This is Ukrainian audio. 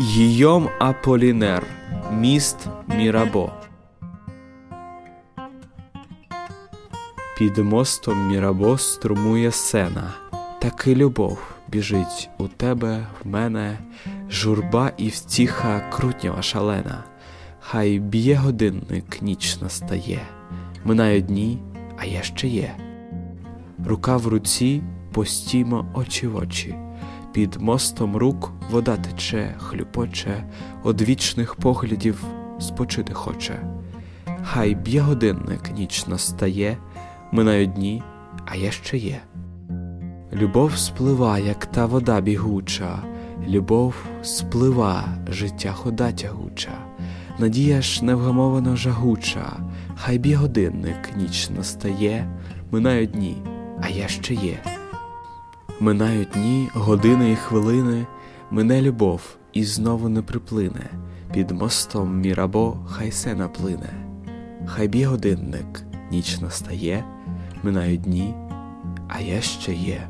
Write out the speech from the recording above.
Гійом Аполлінер «Міст Мірабо». Під мостом Мірабо струмує Сена, так і любов біжить у тебе, в мене, журба і втіха крутнява шалена. Хай б'є годинник, ніч настає, минають дні, а я ще є. Рука в руці, постіймо очі в очі, під мостом рук вода тече, хлюпоче, одвічних поглядів спочити хоче. Хай б'є годинник, ніч настає, минають дні, а я ще є. Любов сплива, як та вода бігуча, любов сплива, життя хода тягуча, надія ж невгамовано жагуча, хай б'є годинник, ніч настає, минають дні, а я ще є. Минають дні, години і хвилини, мине любов і знову не приплине, під мостом Мірабо хай Сена плине. Хай б'є годинник, ніч настає, минають дні, а я ще є.